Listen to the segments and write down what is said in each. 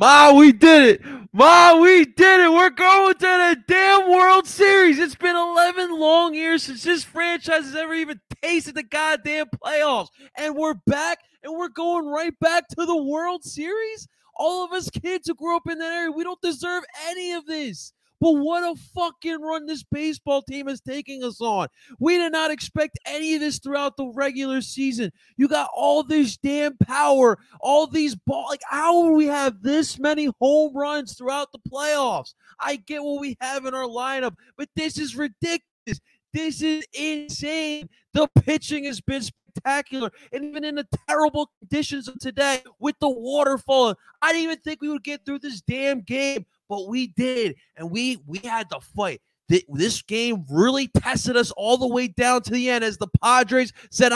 Ma, we did it. Ma, we did it. We're going to the damn World Series. It's been 11 long years since this franchise has ever even tasted the goddamn playoffs. And we're back, and we're going right back to the World Series. All of us kids who grew up in that area, we don't deserve any of this. But what a fucking run this baseball team is taking us on. We did not expect any of this throughout the regular season. You got all this damn power, all these balls. Like, how do we have this many home runs throughout the playoffs? I get what we have in our lineup, but this is ridiculous. This is insane. The pitching has been spectacular. And even in the terrible conditions of today with the water falling, I didn't even think we would get through this damn game. But we did, and we had to fight. This game really tested us all the way down to the end as the Padres said,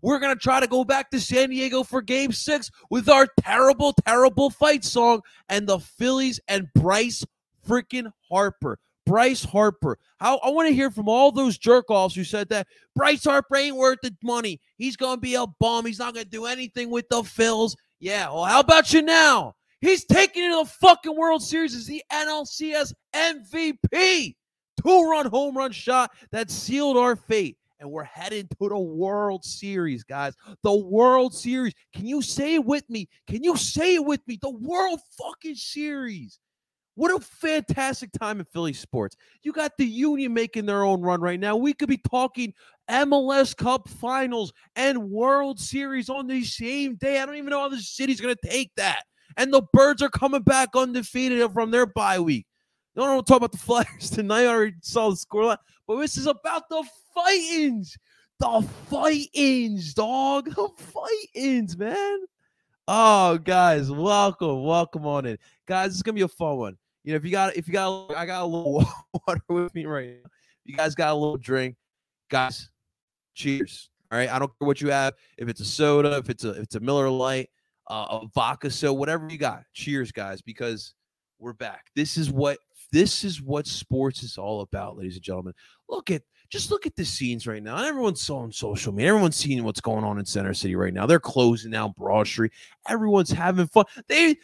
we're going to try to go back to San Diego for Game 6 with our terrible, terrible fight song. And the Phillies and Bryce freaking Harper. Bryce Harper. I want to hear from all those jerk-offs who said that Bryce Harper ain't worth the money. He's going to be a bum. He's not going to do anything with the Phils. Yeah, well, how about you now? He's taking it to the fucking World Series as the NLCS MVP. Two-run home run shot that sealed our fate. And we're heading to the World Series, guys. The World Series. Can you say it with me? Can you say it with me? The World fucking Series. What a fantastic time in Philly sports. You got the Union making their own run right now. We could be talking MLS Cup Finals and World Series on the same day. I don't even know how this city's going to take that. And the Birds are coming back undefeated from their bye week. I don't want to talk about the Flyers tonight. I already saw the scoreline. But this is about the fight-ins. The fight-ins, dog. The fight-ins, man. Oh, guys, welcome. Welcome on in. Guys, it's going to be a fun one. You know, I got a little water with me right now. You guys got a little drink. Guys, cheers. All right? I don't care what you have. If it's a soda, if it's a Miller Lite. A vodka, so whatever you got, cheers, guys, because we're back. This is what sports is all about, ladies and gentlemen. Look at the scenes right now. Everyone's so on social media. Everyone's seeing what's going on in Center City right now. They're closing down Broad Street. Everyone's having fun. They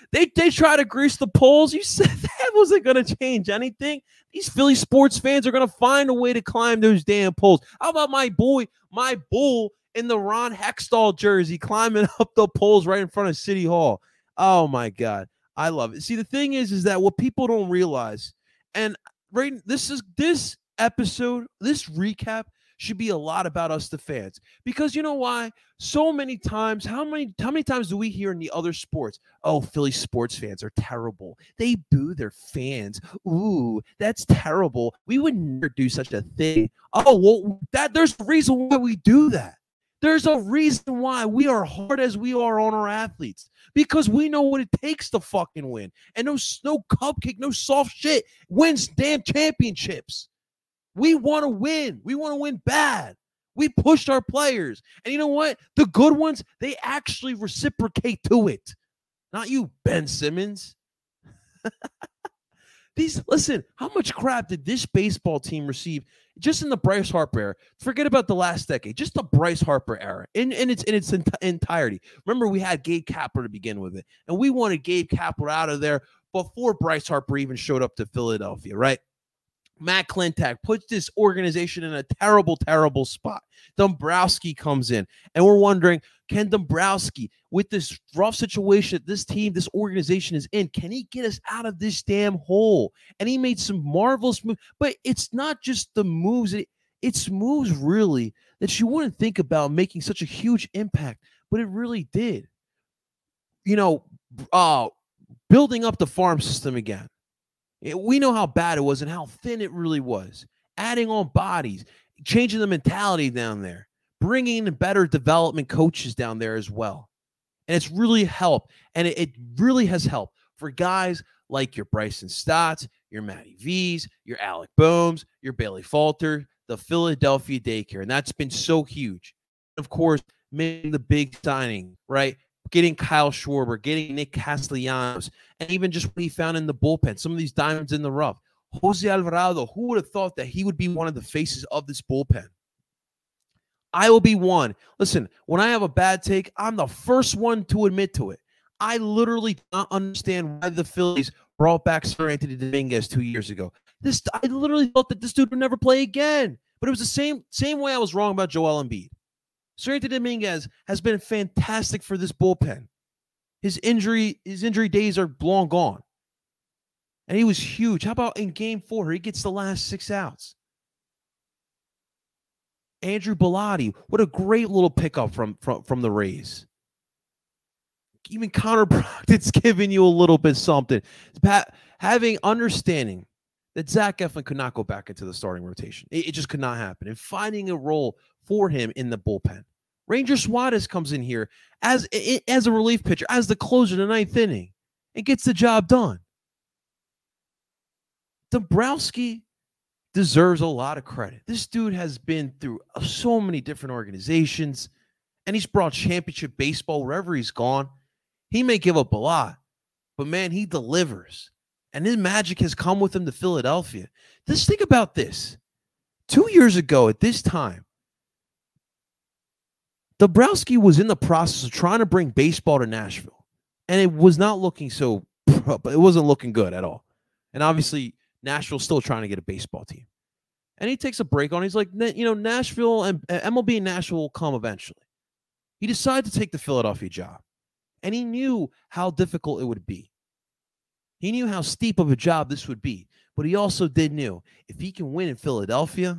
try to grease the polls. You said that wasn't going to change anything. These Philly sports fans are going to find a way to climb those damn polls. How about my boy, my bull, in the Ron Hextall jersey, climbing up the poles right in front of City Hall? Oh, my God. I love it. See, the thing is that what people don't realize, and right, this episode, this recap should be a lot about us, the fans, because you know why? So many times, how many times do we hear in the other sports, oh, Philly sports fans are terrible. They boo their fans. Ooh, that's terrible. We would never do such a thing. Oh, well, there's a reason why we do that. There's a reason why we are hard as we are on our athletes, because we know what it takes to fucking win. And no cupcake, no soft shit wins damn championships. We want to win. We want to win bad. We pushed our players. And you know what? The good ones, they actually reciprocate to it. Not you, Ben Simmons. Listen, how much crap did this baseball team receive just in the Bryce Harper era? Forget about the last decade. Just the Bryce Harper era in its entirety. Remember, we had Gabe Kapler to begin with it, and we wanted Gabe Kapler out of there before Bryce Harper even showed up to Philadelphia, right? Matt Klentak puts this organization in a terrible, terrible spot. Dombrowski comes in, and we're wondering, can Dombrowski, with this rough situation that this team, this organization is in, can he get us out of this damn hole? And he made some marvelous moves, but it's not just the moves. It's moves, really, that you wouldn't think about making such a huge impact, but it really did. You know, building up the farm system again. We know how bad it was and how thin it really was. Adding on bodies, changing the mentality down there, bringing in better development coaches down there as well. And it's really helped. And it really has helped for guys like your Bryson Stotts, your Matty V's, your Alec Boems, your Bailey Falter, the Philadelphia daycare. And that's been so huge. Of course, making the big signing, right? Getting Kyle Schwarber, getting Nick Castellanos, and even just what he found in the bullpen, some of these diamonds in the rough. Jose Alvarado, who would have thought that he would be one of the faces of this bullpen? I will be one. Listen, when I have a bad take, I'm the first one to admit to it. I literally do not understand why the Phillies brought back Seranthony Dominguez 2 years ago. I literally thought that this dude would never play again. But it was the same way I was wrong about Joel Embiid. Seranthony Dominguez has been fantastic for this bullpen. His injury days are long gone. And he was huge. How about in game four, he gets the last 6 outs? Andrew Bellatti, what a great little pickup from the Rays. Even Connor Brockton's giving you a little bit something. Having understanding that Zach Eflin could not go back into the starting rotation. It just could not happen. And finding a role for him in the bullpen. Ranger Suarez comes in here as a relief pitcher, as the closer in the 9th inning, and gets the job done. Dombrowski deserves a lot of credit. This dude has been through so many different organizations, and he's brought championship baseball wherever he's gone. He may give up a lot, but, man, he delivers. And his magic has come with him to Philadelphia. Just think about this. 2 years ago at this time, Dombrowski was in the process of trying to bring baseball to Nashville, and it was not looking so – it wasn't looking good at all. And obviously, Nashville's still trying to get a baseball team. And he takes a break on it. He's like, you know, Nashville and MLB and Nashville will come eventually. He decided to take the Philadelphia job, and he knew how difficult it would be. He knew how steep of a job this would be, but he also did know if he can win in Philadelphia,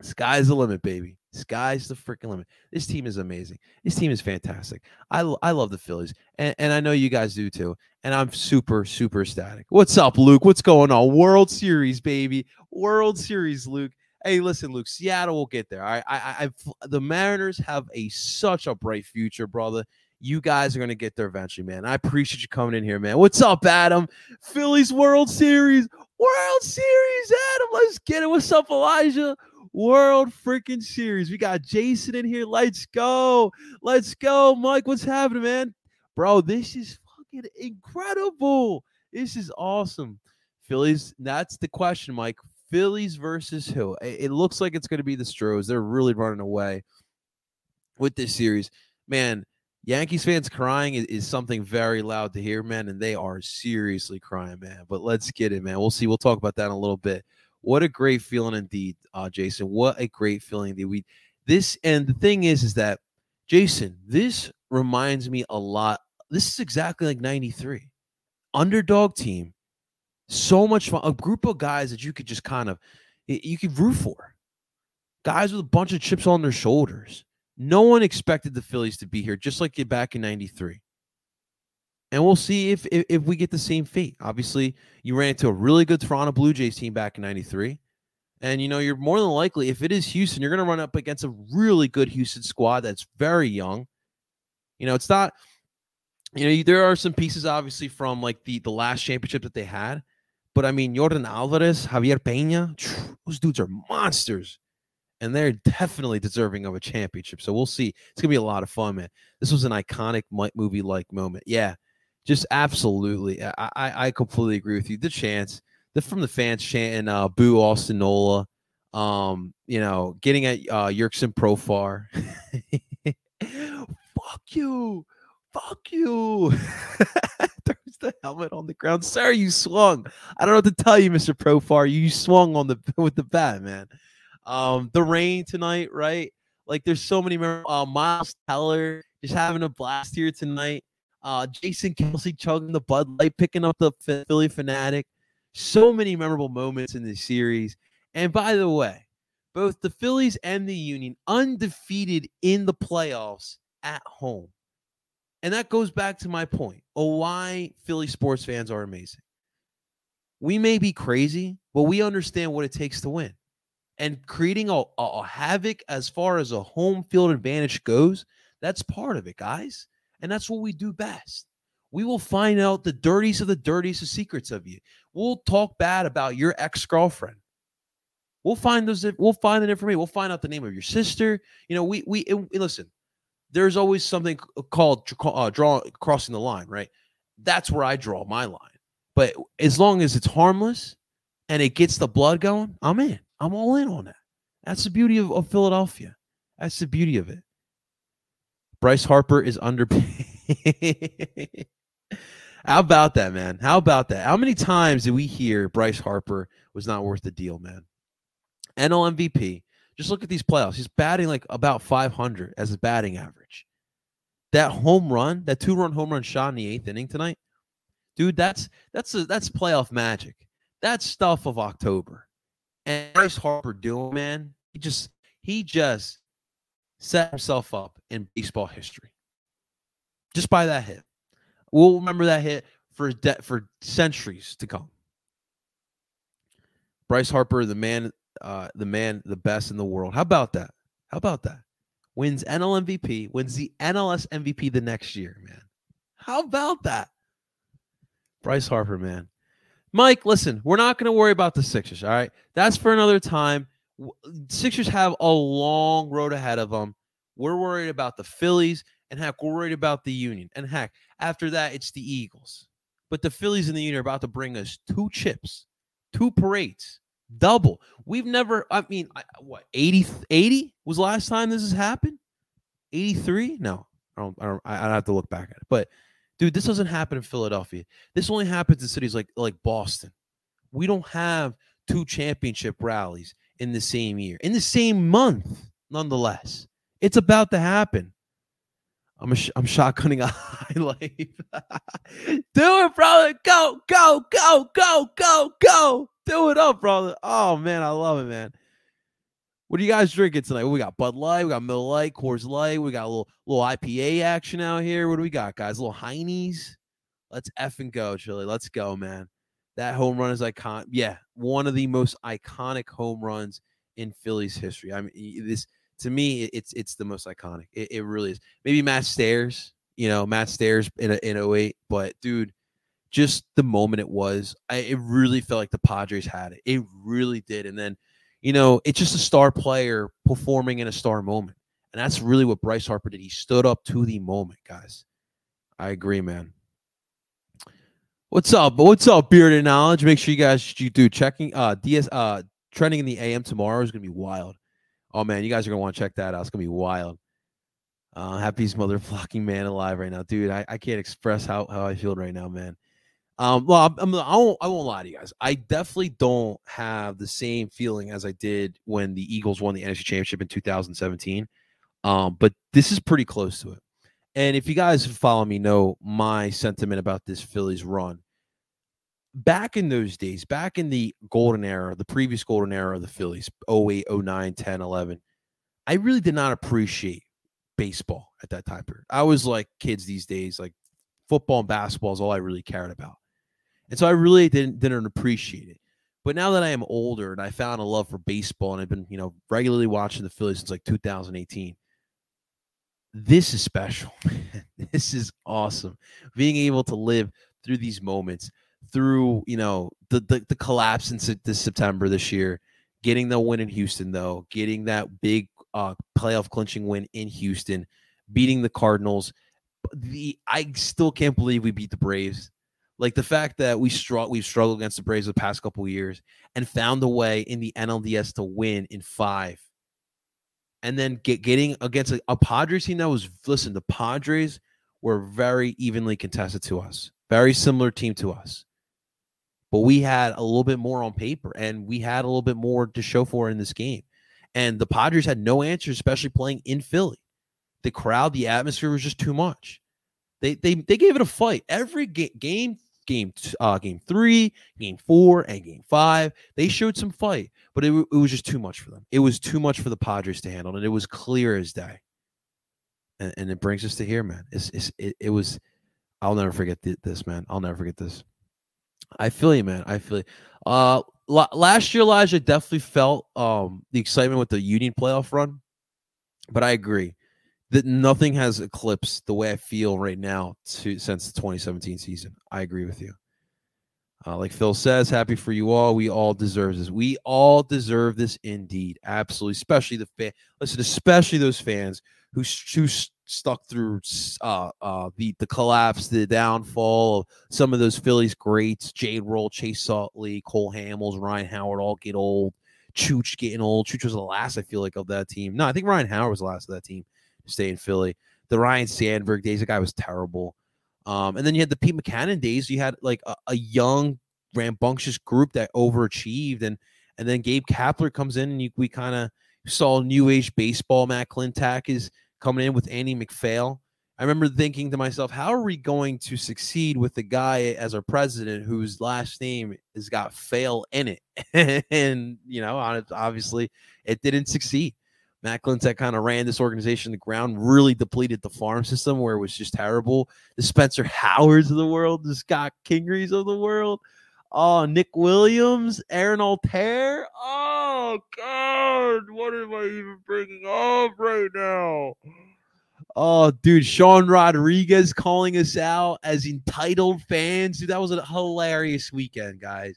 sky's the limit, baby. Sky's the freaking limit. This team is amazing. This team is fantastic. I love the Phillies, and I know you guys do too, and I'm super, super ecstatic. What's up, Luke? What's going on? World Series, baby. World Series, Luke. Hey, listen, Luke, Seattle will get there. All right? The Mariners have such a bright future, brother. You guys are going to get there eventually, man. I appreciate you coming in here, man. What's up, Adam? Phillies World Series. World Series, Adam. Let's get it. What's up, Elijah? World freaking series. We got Jason in here. Let's go. Let's go. Mike, what's happening, man? Bro, this is fucking incredible. This is awesome. Phillies, that's the question, Mike. Phillies versus who? It looks like it's going to be the Stros. They're really running away with this series. Man, Yankees fans crying is something very loud to hear, man, and they are seriously crying, man. But let's get it, man. We'll see. We'll talk about that in a little bit. What a great feeling indeed, Jason. What a great feeling. And the thing is that, Jason, this reminds me a lot. This is exactly like 93. Underdog team. So much fun. A group of guys that you could just you could root for. Guys with a bunch of chips on their shoulders. No one expected the Phillies to be here, just like back in 93. And we'll see if we get the same fate. Obviously, you ran into a really good Toronto Blue Jays team back in 93. And, you know, you're more than likely, if it is Houston, you're going to run up against a really good Houston squad that's very young. You know, it's not, you know, there are some pieces, obviously, from, like, the last championship that they had. But, I mean, Jordan Alvarez, Javier Peña, those dudes are monsters. And they're definitely deserving of a championship. So we'll see. It's going to be a lot of fun, man. This was an iconic movie-like moment. Yeah. Just absolutely. I completely agree with you. The chants, from the fans chanting boo Austin Nola, you know, getting at Jurickson Profar. Fuck you. Fuck you. Throws the helmet on the ground. Sir, you swung. I don't know what to tell you, Mr. Profar. You swung with the bat, man. The rain tonight, right? Like, there's so many memories. Miles Teller just having a blast here tonight. Jason Kelsey chugging the Bud Light, picking up the Philly Fanatic. So many memorable moments in this series. And by the way, both the Phillies and the Union undefeated in the playoffs at home. And that goes back to my point of why Philly sports fans are amazing. We may be crazy, but we understand what it takes to win. And creating a havoc as far as a home field advantage goes, that's part of it, guys. And that's what we do best. We will find out the dirtiest of secrets of you. We'll talk bad about your ex-girlfriend. We'll find that information. We'll find out the name of your sister. You know, listen, there's always something called crossing the line, right? That's where I draw my line. But as long as it's harmless and it gets the blood going, I'm in. I'm all in on that. That's the beauty of Philadelphia. That's the beauty of it. Bryce Harper is underpaid. How about that, man? How about that? How many times did we hear Bryce Harper was not worth the deal, man? NL MVP. Just look at these playoffs. He's batting like about 500 as a batting average. That home run, that two-run home run shot in the eighth inning tonight, dude, that's playoff magic. That's stuff of October. And Bryce Harper doing, man, he just set himself up in baseball history. Just by that hit. We'll remember that hit for centuries to come. Bryce Harper, the best in the world. How about that? How about that? Wins NL MVP, wins the NLS MVP the next year, man. How about that? Bryce Harper, man. Mike, listen, we're not going to worry about the Sixers, all right? That's for another time. Sixers have a long road ahead of them. We're worried about the Phillies, and heck, we're worried about the Union. And heck, after that, it's the Eagles. But the Phillies and the Union are about to bring us two chips, two parades, double. We've never, I mean, what, 80 was last time this has happened? 83? No, I don't have to look back at it. But, dude, this doesn't happen in Philadelphia. This only happens in cities like Boston. We don't have two championship rallies in the same year, in the same month, nonetheless. It's about to happen. I'm shotgunning a highlight. Do it, brother. Go, go, go, go, go, go. Do it up, brother. Oh, man, I love it, man. What are you guys drinking tonight? We got Bud Light. We got Miller Lite, Coors Light. We got a little IPA action out here. What do we got, guys? A little Heinies. Let's effing go, Chili. Let's go, man. That home run is iconic. Yeah, one of the most iconic home runs in Phillies history. I mean, this – to me, it's the most iconic. It really is. Maybe Matt Stairs in 08. But, dude, just the moment it was, it really felt like the Padres had it. It really did. And then, you know, it's just a star player performing in a star moment. And that's really what Bryce Harper did. He stood up to the moment, guys. I agree, man. What's up? What's up, Bearded Knowledge? Make sure you guys do checking. Trending in the AM tomorrow is going to be wild. Oh, man, you guys are going to want to check that out. It's going to be wild. Happiest mother fucking man alive right now. Dude, I can't express how I feel right now, man. I won't lie to you guys. I definitely don't have the same feeling as I did when the Eagles won the NFC Championship in 2017. But this is pretty close to it. And if you guys follow me, know my sentiment about this Phillies run. Back in those days, back in the golden era, the previous golden era of the Phillies, 08, 09, 10, 11, I really did not appreciate baseball at that time period. I was like kids these days, like football and basketball is all I really cared about. And so I really didn't appreciate it. But now that I am older and I found a love for baseball and I've been, you know, regularly watching the Phillies since like 2018, this is special. This is awesome. Being able to live through these moments, through, you know, the collapse in this September this year, getting the win in Houston, though, getting that big playoff clinching win in Houston, beating the Cardinals. I still can't believe we beat the Braves. Like, the fact that we've struggled against the Braves the past couple of years and found a way in the NLDS to win in five. And then getting against a Padres team that was, listen, the Padres were very evenly contested to us. Very similar team to us. But we had a little bit more on paper, and we had a little bit more to show for in this game. And the Padres had no answers, especially playing in Philly. The crowd, the atmosphere was just too much. They gave it a fight. Every game 3, game 4, and game 5, they showed some fight. But it was just too much for them. It was too much for the Padres to handle, and it was clear as day. And it brings us to here, man. It was... I'll never forget this, man. I'll never forget this. I feel you, man. I feel you. Last year, Elijah, definitely felt the excitement with the Union playoff run. But I agree that nothing has eclipsed the way I feel right now since the 2017 season. I agree with you. Like Phil says, happy for you all. We all deserve this. We all deserve this indeed. Absolutely. Especially especially those fans who stuck through the collapse, the downfall of some of those Phillies greats, Jade Roll, Chase Utley, Cole Hamels, Ryan Howard, all get old. Chooch getting old. Chooch was the last, I feel like, of that team. No, I think Ryan Howard was the last of that team to stay in Philly. The Ryan Sandberg days, the guy was terrible. And then you had the Pete McCannon days. You had like a young, rambunctious group that overachieved. And then Gabe Kapler comes in, and we kind of saw new age baseball. Matt Klentak is coming in with Andy McPhail. I remember thinking to myself, how are we going to succeed with the guy as our president whose last name has got fail in it? And, you know, obviously it didn't succeed. Matt Klentak kind of ran this organization to the ground, really depleted the farm system where it was just terrible. The Spencer Howards of the world, the Scott Kingery's of the world, Nick Williams, Aaron Altair. Oh, God, what am I even bringing up right now? Oh, dude, Sean Rodriguez calling us out as entitled fans. Dude, that was a hilarious weekend, guys.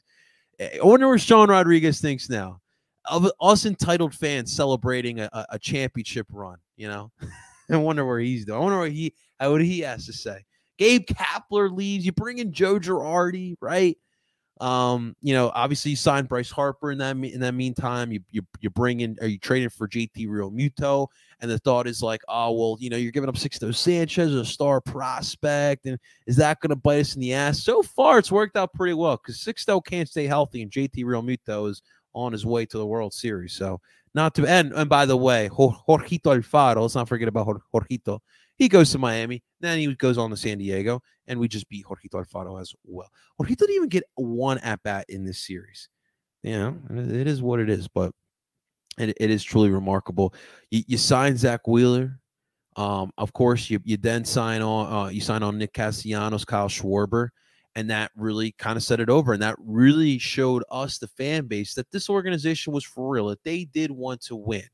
I wonder what Sean Rodriguez thinks now of us entitled fans celebrating a championship run, you know? I wonder where he's doing. I wonder what he has to say. Gabe Kapler leaves. You bring in Joe Girardi, right? You know, obviously you signed Bryce Harper in that meantime. You bring in, are you trading for J.T. Realmuto? And the thought is like, oh, well, you know, you're giving up Sixto Sanchez, a star prospect, and is that going to bite us in the ass? So far, it's worked out pretty well because Sixto can't stay healthy, and J.T. Realmuto is on his way to the World Series. So not to and by the way, Jorgito Alfaro. Let's not forget about Jorgito. He goes to Miami, then he goes on to San Diego, and we just beat Jorgito Alfaro as well. Jorgito didn't even get one at-bat in this series. You know, it is what it is, but it is truly remarkable. You sign Zach Wheeler. Of course, you then sign on Nick Castellanos, Kyle Schwarber, and that really kind of set it over, and that really showed us, the fan base, that this organization was for real, that they did want to win.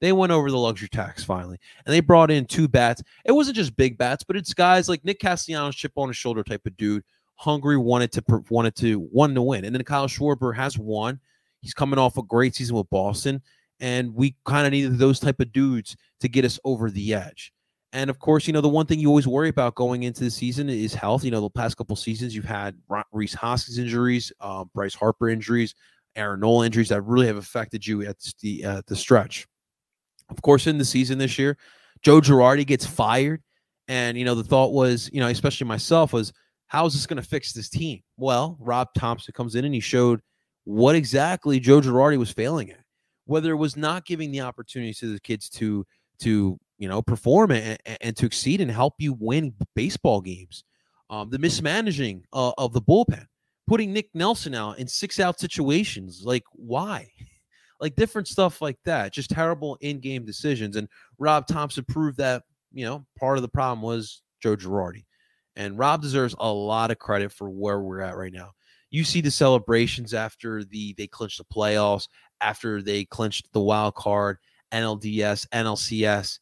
They went over the luxury tax finally, and they brought in two bats. It wasn't just big bats, but it's guys like Nick Castellanos, chip on his shoulder type of dude, hungry, wanted to win. And then Kyle Schwarber has won. He's coming off a great season with Boston, and we kind of needed those type of dudes to get us over the edge. And, of course, you know, the one thing you always worry about going into the season is health. You know, the past couple seasons you've had Rhys Hoskins injuries, Bryce Harper injuries, Aaron Nola injuries that really have affected you at the stretch. Of course, in the season this year, Joe Girardi gets fired. And, you know, the thought was, you know, especially myself, was how is this going to fix this team? Well, Rob Thomson comes in and he showed what exactly Joe Girardi was failing at, whether it was not giving the opportunities to the kids to you know, perform and to exceed and help you win baseball games, the mismanaging of the bullpen, putting Nick Nelson out in 6-out situations. Like, why? Like different stuff like that, just terrible in-game decisions. And Rob Thomson proved that, you know, part of the problem was Joe Girardi. And Rob deserves a lot of credit for where we're at right now. You see the celebrations after they clinched the playoffs, after they clinched the wild card, NLDS, NLCS.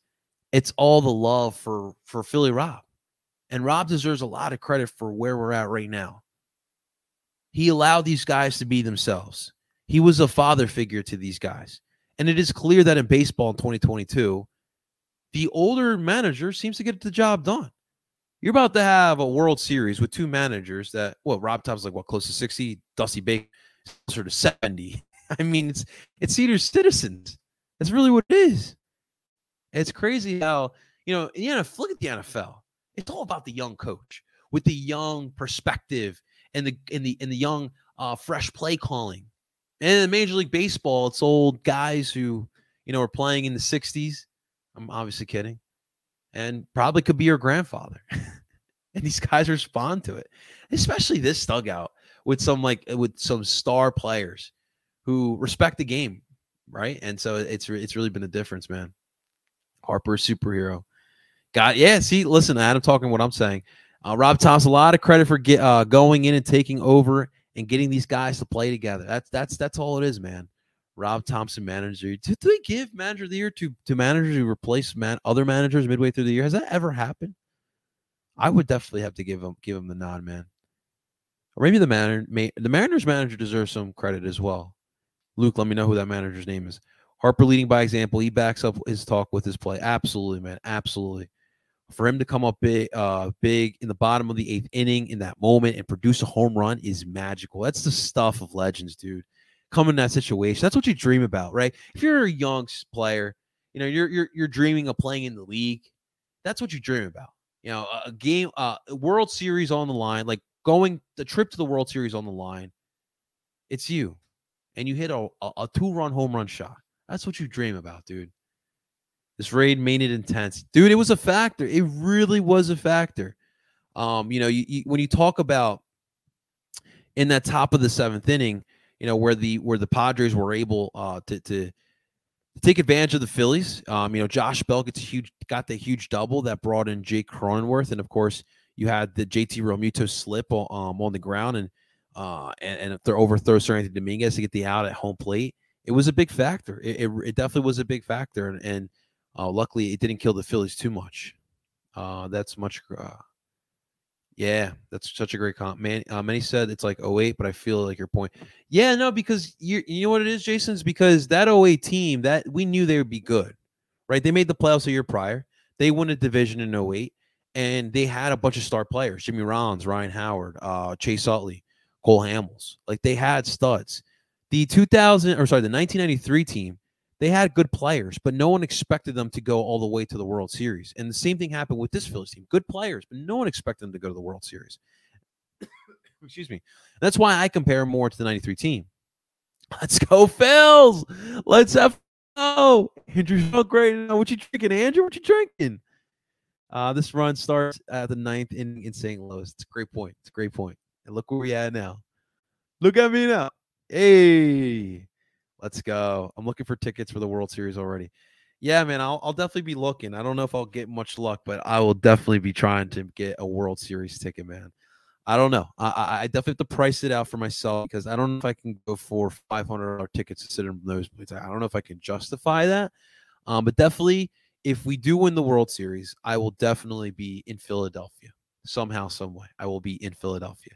It's all the love for Philly Rob. And Rob deserves a lot of credit for where we're at right now. He allowed these guys to be themselves. He was a father figure to these guys. And it is clear that in baseball in 2022, the older manager seems to get the job done. You're about to have a World Series with two managers that, well, Rob Thomson's like, what, close to 60? Dusty Baker, closer to 70. I mean, it's senior citizens. That's really what it is. It's crazy how, you know, look at the NFL. It's all about the young coach with the young perspective and the young fresh play calling. And in Major League Baseball, it's old guys who, you know, are playing in the 60s. I'm obviously kidding. And probably could be your grandfather. And these guys respond to it. Especially this dugout with some star players who respect the game, right? And so it's really been a difference, man. Harper, superhero. God, yeah, see, listen, Adam, talking what I'm saying. Rob Thomson, a lot of credit for going in and taking over and getting these guys to play together. That's all it is, man. Rob Thomson, manager. Did they give manager of the year to managers who replace other managers midway through the year? Has that ever happened? I would definitely have to give him the nod, man. Or maybe the Mariners manager deserves some credit as well. Luke, let me know who that manager's name is. Harper leading by example. He backs up his talk with his play. Absolutely, man. Absolutely. For him to come up big in the bottom of the 8th inning in that moment and produce a home run is magical. That's the stuff of legends, dude. Come in that situation. That's what you dream about, right? If you're a young player, you know, you're dreaming of playing in the league. that's what you dream about. You know, a game, World Series on the line, like going the trip to the World Series on the line. It's you, and you hit a 2-run home run shot. That's what you dream about, dude. This raid made it intense, dude. It was a factor. It really was a factor. You know, when you talk about in that top of the seventh inning, you know, where the Padres were able to take advantage of the Phillies. You know, Josh Bell got the huge double that brought in Jake Cronenworth, and of course, you had the J.T. Realmuto slip on the ground and overthrow Seranthony Dominguez to get the out at home plate. It was a big factor. It definitely was a big factor, and luckily, it didn't kill the Phillies too much. That's such a great comp, man. Many said it's like 08, but I feel like your point. Yeah, no, because you know what it is, Jason? It's because that 08 team, that we knew they would be good, right? They made the playoffs a year prior. They won a division in 08, and they had a bunch of star players. Jimmy Rollins, Ryan Howard, Chase Utley, Cole Hamels. Like, they had studs. The 1993 team, they had good players, but no one expected them to go all the way to the World Series. And the same thing happened with this Phillies team. Good players, but no one expected them to go to the World Series. Excuse me. That's why I compare more to the 93 team. Let's go, Phils. Let's have oh, Andrew's so great. What you drinking, Andrew? What you drinking? This run starts at the 9th inning in St. Louis. It's a great point. And look where we at now. Look at me now. Hey. Let's go. I'm looking for tickets for the World Series already. Yeah, man, I'll definitely be looking. I don't know if I'll get much luck, but I will definitely be trying to get a World Series ticket, man. I don't know. I definitely have to price it out for myself because I don't know if I can go for $500 tickets to sit in nosebleeds. I don't know if I can justify that. But definitely, if we do win the World Series, I will definitely be in Philadelphia. Somehow, some way, I will be in Philadelphia.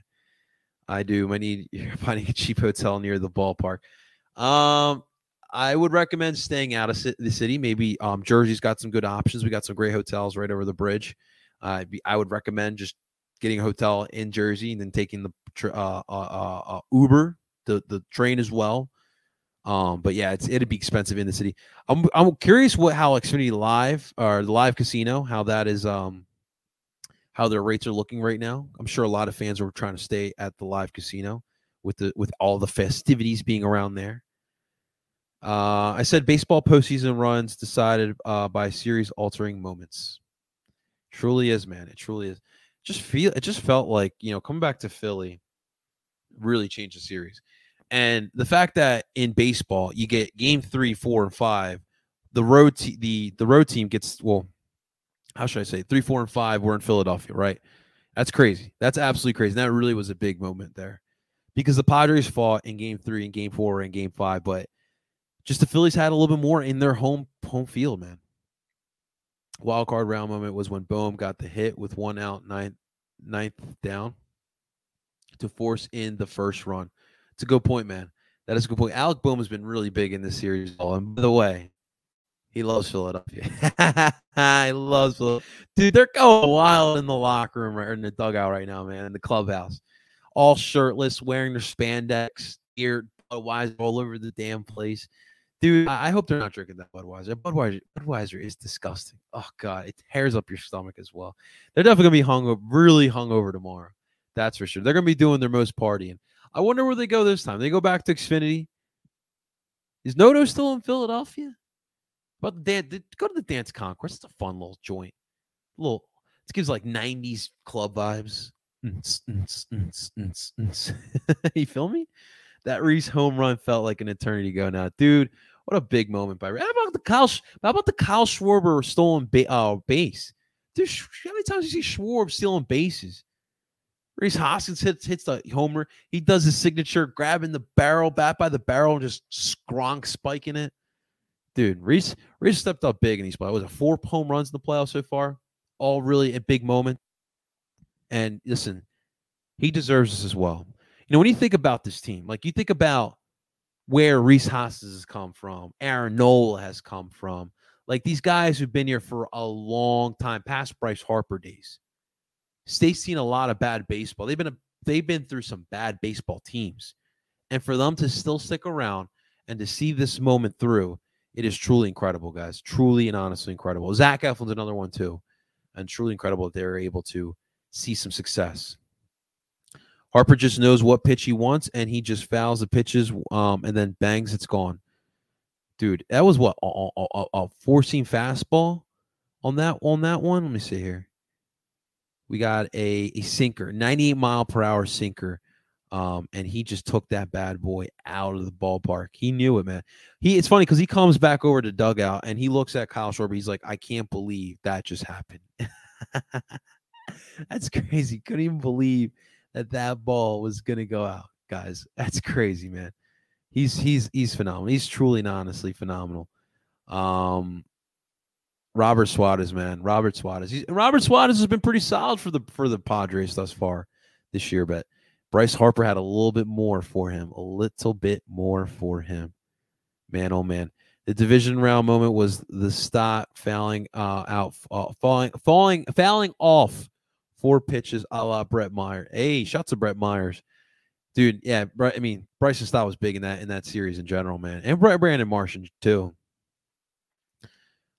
I do. You're finding a cheap hotel near the ballpark. I would recommend staying out of the city. Maybe Jersey's got some good options. We got some great hotels right over the bridge. I would recommend just getting a hotel in Jersey and then taking the Uber, the train as well. But yeah, it'd be expensive in the city. I'm curious how Xfinity Live or the live casino, how that is, how their rates are looking right now. I'm sure a lot of fans were trying to stay at the live casino with all the festivities being around there. I said baseball postseason runs decided by series-altering moments. Truly is, man. It truly is. It just felt like, you know, coming back to Philly really changed the series. And the fact that in baseball you get game 3, 4, and 5, the road team gets, well, how should I say, 3, 4, and 5 were in Philadelphia, right? That's crazy. That's absolutely crazy. And that really was a big moment there because the Padres fought in game 3 and game 4 and game 5, but just the Phillies had a little bit more in their home field, man. Wild card round moment was when Boehm got the hit with 1 out, ninth down to force in the first run. It's a good point, man. That is a good point. Alec Boehm has been really big in this series. And by the way, he loves Philadelphia. He loves Philadelphia. Dude, they're going wild in the locker room or in the dugout right now, man, in the clubhouse. All shirtless, wearing their spandex, ear, Budweiser all over the damn place. Dude, I hope they're not drinking that Budweiser. Budweiser is disgusting. Oh, God. It tears up your stomach as well. They're definitely going to be really hungover tomorrow. That's for sure. They're going to be doing their most partying. I wonder where they go this time. They go back to Xfinity. Is Noto still in Philadelphia? But go to the Dance Concourse. It's a fun little joint. It gives like 90s club vibes. You feel me? That Rhys home run felt like an eternity ago now. Dude, what a big moment by Rhys. How about the Kyle Schwarber stolen base? Dude, how many times do you see Schwarber stealing bases? Rhys Hoskins hits the homer. He does his signature, grabbing the barrel, bat by the barrel, and just skronk spiking it. Dude, Rhys stepped up big in these playoffs. Was it 4 home runs in the playoffs so far? All really a big moment. And listen, he deserves this as well. You know, when you think about this team, like you think about where Rhys Hoskins has come from, Aaron Nola has come from, like these guys who've been here for a long time, past Bryce Harper days. They've seen a lot of bad baseball. They've been through some bad baseball teams. And for them to still stick around and to see this moment through, it is truly incredible, guys. Truly and honestly incredible. Zach Eflin's another one, too. and truly incredible that they're able to see some success. Harper just knows what pitch he wants, and he just fouls the pitches and then bangs, it's gone. Dude, that was what, a four-seam fastball on that one? Let me see here. We got a sinker, 98-mile-per-hour sinker, and he just took that bad boy out of the ballpark. He knew it, man. It's funny because he comes back over to dugout, and he looks at Kyle Schwarber. He's like, I can't believe that just happened. That's crazy. Couldn't even believe that ball was going to go out, guys. That's crazy, man. He's phenomenal. He's truly and honestly phenomenal. Robert Suarez, man. Robert Suarez has been pretty solid for the Padres thus far this year, but Bryce Harper had a little bit more for him. Man, oh man. The division round moment was the Stott fouling off 4 pitches a la Brett Myers. Hey, shots to Brett Myers. Dude, yeah, I mean, Bryson Stott was big in that series in general, man. And Brandon Marchand, too.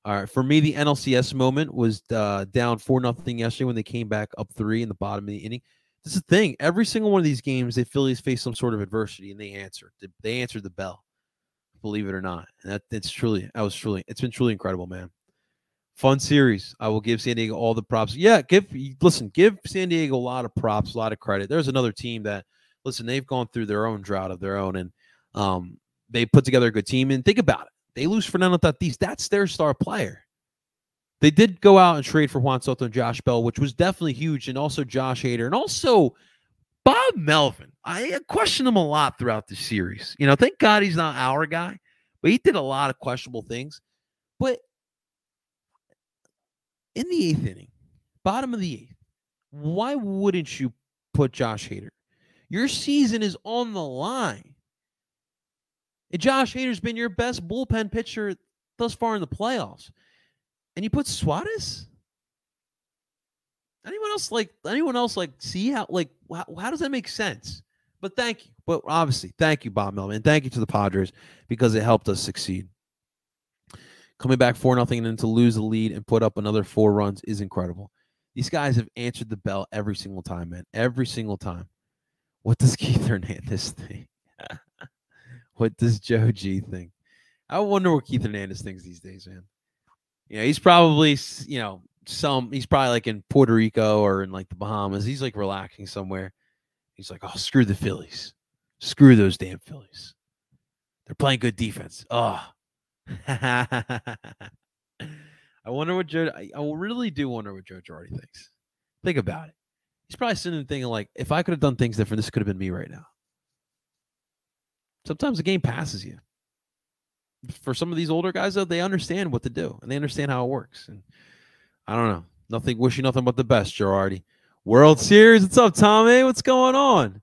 All right, for me, the NLCS moment was down 4-0 yesterday when they came back up 3 in the bottom of the inning. This is the thing. Every single one of these games, the Phillies face some sort of adversity, and they answered. They answered the bell, believe it or not. And it's been truly incredible, man. Fun series. I will give San Diego all the props. Yeah, give San Diego a lot of props, a lot of credit. There's another team that, listen, they've gone through their own drought of their own, and they put together a good team. And think about it. They lose Fernando Tatis. That's their star player. They did go out and trade for Juan Soto and Josh Bell, which was definitely huge, and also Josh Hader, and also Bob Melvin. I questioned him a lot throughout the series. You know, thank God he's not our guy, but he did a lot of questionable things. But in the 8th inning, bottom of the 8th, why wouldn't you put Josh Hader? Your season is on the line. And Josh Hader's been your best bullpen pitcher thus far in the playoffs. And you put Suarez? Anyone else like see how does that make sense? But thank you. But obviously, thank you, Bob Melvin. And thank you to the Padres because it helped us succeed. Coming back 4-0 and then to lose the lead and put up another 4 runs is incredible. These guys have answered the bell every single time, man. Every single time. What does Keith Hernandez think? What does Joe G think? I wonder what Keith Hernandez thinks these days, man. You know, he's probably, you know, he's probably like in Puerto Rico or in like the Bahamas. He's like relaxing somewhere. He's like, oh, screw the Phillies. Screw those damn Phillies. They're playing good defense. Oh. I wonder what Joe, I really do wonder what Joe Girardi thinks. Think about it. He's probably sitting and thinking, like, if I could have done things different, this could have been me right now. Sometimes the game passes you. For some of these older guys, though, they understand what to do, and they understand how it works. And I don't know. Wish you nothing but the best, Girardi. World Series, what's up, Tommy? What's going on?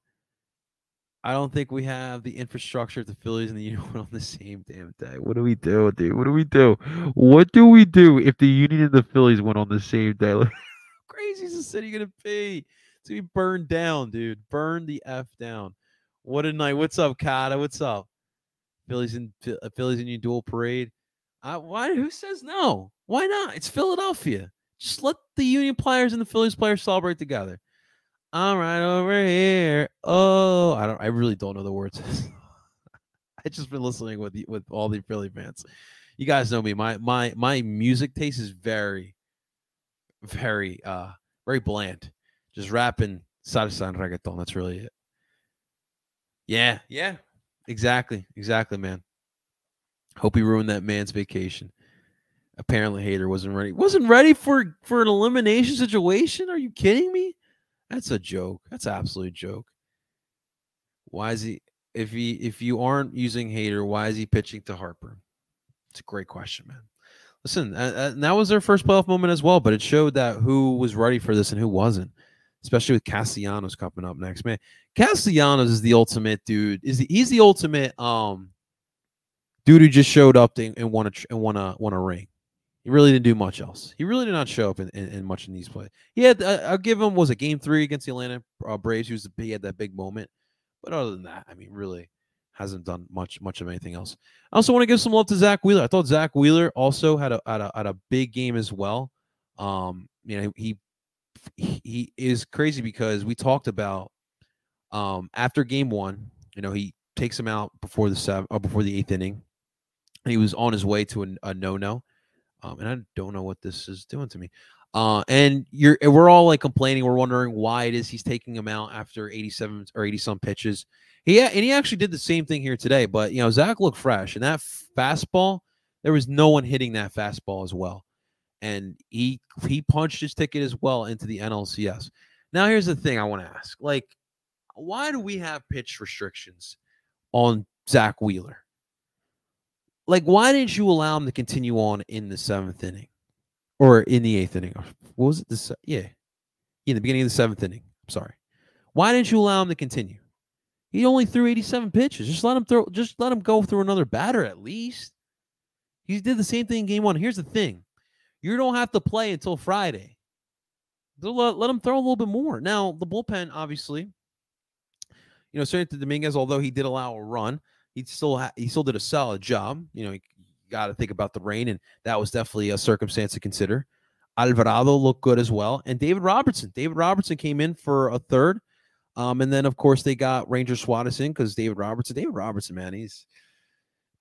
I don't think we have the infrastructure of the Phillies and the Union on the same damn day. What do we do, dude? What do we do? What do we do if the Union and the Phillies went on the same day? Crazy is the city gonna be? It's gonna be burned down, dude. Burn the F down. What a night. What's up, Kata? What's up? Phillies and you dual parade. Why? Who says no? Why not? It's Philadelphia. Just let the Union players and the Phillies players celebrate together. I'm right over here. Oh, I really don't know the words. I've just been listening with all the Philly fans. You guys know me. My music taste is very bland. Just rapping salsa and reggaeton. That's really it. Yeah. Exactly, man. Hope he ruined that man's vacation. Apparently, Hader wasn't ready for an elimination situation. Are you kidding me? That's a joke. That's an absolute joke. Why is he? If you aren't using Hader, why is he pitching to Harper? It's a great question, man. Listen, that was their first playoff moment as well, but it showed that who was ready for this and who wasn't, especially with Castellanos coming up next. Man, Castellanos is the ultimate dude. He's the ultimate dude who just showed up and won a ring. He really didn't do much else. He really did not show up in much in these plays. He had I'll give him game 3 against the Atlanta Braves. He had that big moment, but other than that, I mean, really. Hasn't done much of anything else. I also want to give some love to Zach Wheeler. I thought Zach Wheeler also had a big game as well. you know, he is crazy because we talked about after game one, you know, he takes him out before the eighth inning. He was on his way to a no-no. And I don't know what this is doing to me. And we're all like complaining. We're wondering why it is he's taking him out after 87 or 80 some pitches. And he actually did the same thing here today, but you know, Zach looked fresh, and that fastball, there was no one hitting that fastball as well. And he punched his ticket as well into the NLCS. Now here's the thing I want to ask. Like, why do we have pitch restrictions on Zach Wheeler? Like, why didn't you allow him to continue on in the seventh inning or in the eighth inning? What was it? In the beginning of the seventh inning. I'm sorry. Why didn't you allow him to continue? He only threw 87 pitches. Just let him go through another batter at least. He did the same thing in game one. Here's the thing. You don't have to play until Friday. Let him throw a little bit more. Now, the bullpen, obviously, you know, Seranthony Dominguez, although he did allow a run, he still did a solid job. You know, you got to think about the rain, and that was definitely a circumstance to consider. Alvarado looked good as well, and David Robertson. David Robertson came in for a third, and then of course they got Ranger Suarez in because David Robertson, man, he's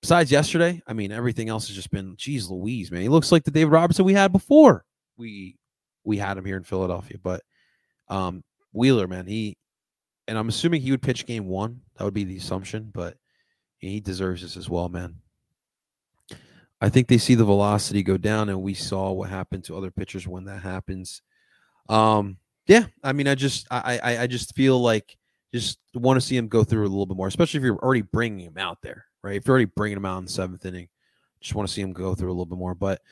besides yesterday. I mean, everything else has just been, geez, Louise, man. He looks like the David Robertson we had before we had him here in Philadelphia. But Wheeler, man, and I'm assuming he would pitch game one. That would be the assumption, but he deserves this as well, man. I think they see the velocity go down, and we saw what happened to other pitchers when that happens. Yeah, I mean, I just feel like just want to see him go through a little bit more, especially if you're already bringing him out there, right? If you're already bringing him out in the seventh inning, just want to see him go through a little bit more. But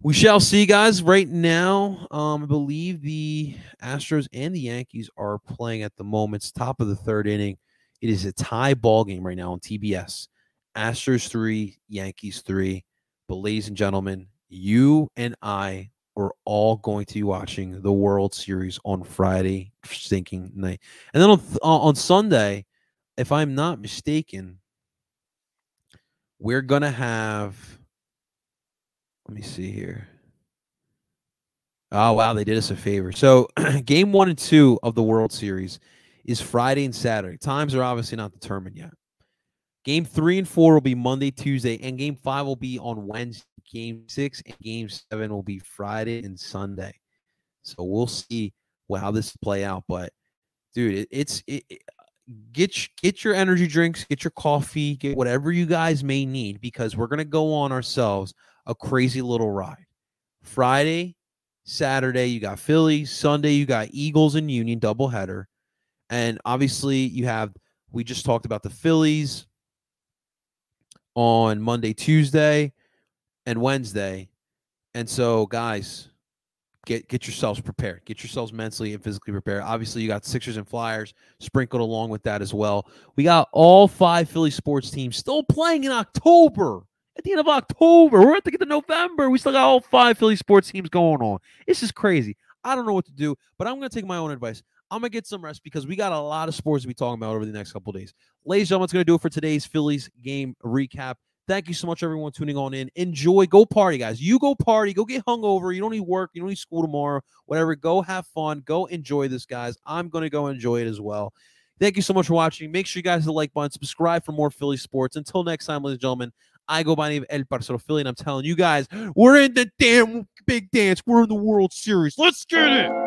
we shall see, guys. Right now, I believe the Astros and the Yankees are playing at the moment. It's top of the third inning. It is a tie ball game right now on TBS. Astros 3, Yankees 3. But ladies and gentlemen, you and I are all going to be watching the World Series on Friday stinking night. And then on Sunday, if I'm not mistaken, we're going to have, let me see here. Oh, wow, they did us a favor. So game 1 and 2 of the World Series is Friday and Saturday. Times are obviously not determined yet. Game 3 and 4 will be Monday, Tuesday, and game 5 will be on Wednesday. Game 6 and game 7 will be Friday and Sunday. So we'll see how this play out. But dude, get your energy drinks, get your coffee, get whatever you guys may need, because we're gonna go on ourselves a crazy little ride. Friday, Saturday, you got Philly. Sunday, you got Eagles and Union doubleheader. And obviously, we just talked about the Phillies on Monday, Tuesday, and Wednesday. And so, guys, get yourselves prepared. Get yourselves mentally and physically prepared. Obviously, you got Sixers and Flyers sprinkled along with that as well. We got all 5 Philly sports teams still playing in October. At the end of October, we're at the end of November. We still got all 5 Philly sports teams going on. This is crazy. I don't know what to do, but I'm going to take my own advice. I'm going to get some rest because we got a lot of sports to be talking about over the next couple of days. Ladies and gentlemen, that's going to do it for today's Phillies game recap. Thank you so much, everyone, tuning on in. Enjoy. Go party, guys. You go party. Go get hungover. You don't need work. You don't need school tomorrow. Whatever. Go have fun. Go enjoy this, guys. I'm going to go enjoy it as well. Thank you so much for watching. Make sure you guys hit the like button. Subscribe for more Philly sports. Until next time, ladies and gentlemen, I go by the name of El Parcero Philly, and I'm telling you guys, we're in the damn big dance. We're in the World Series. Let's get it.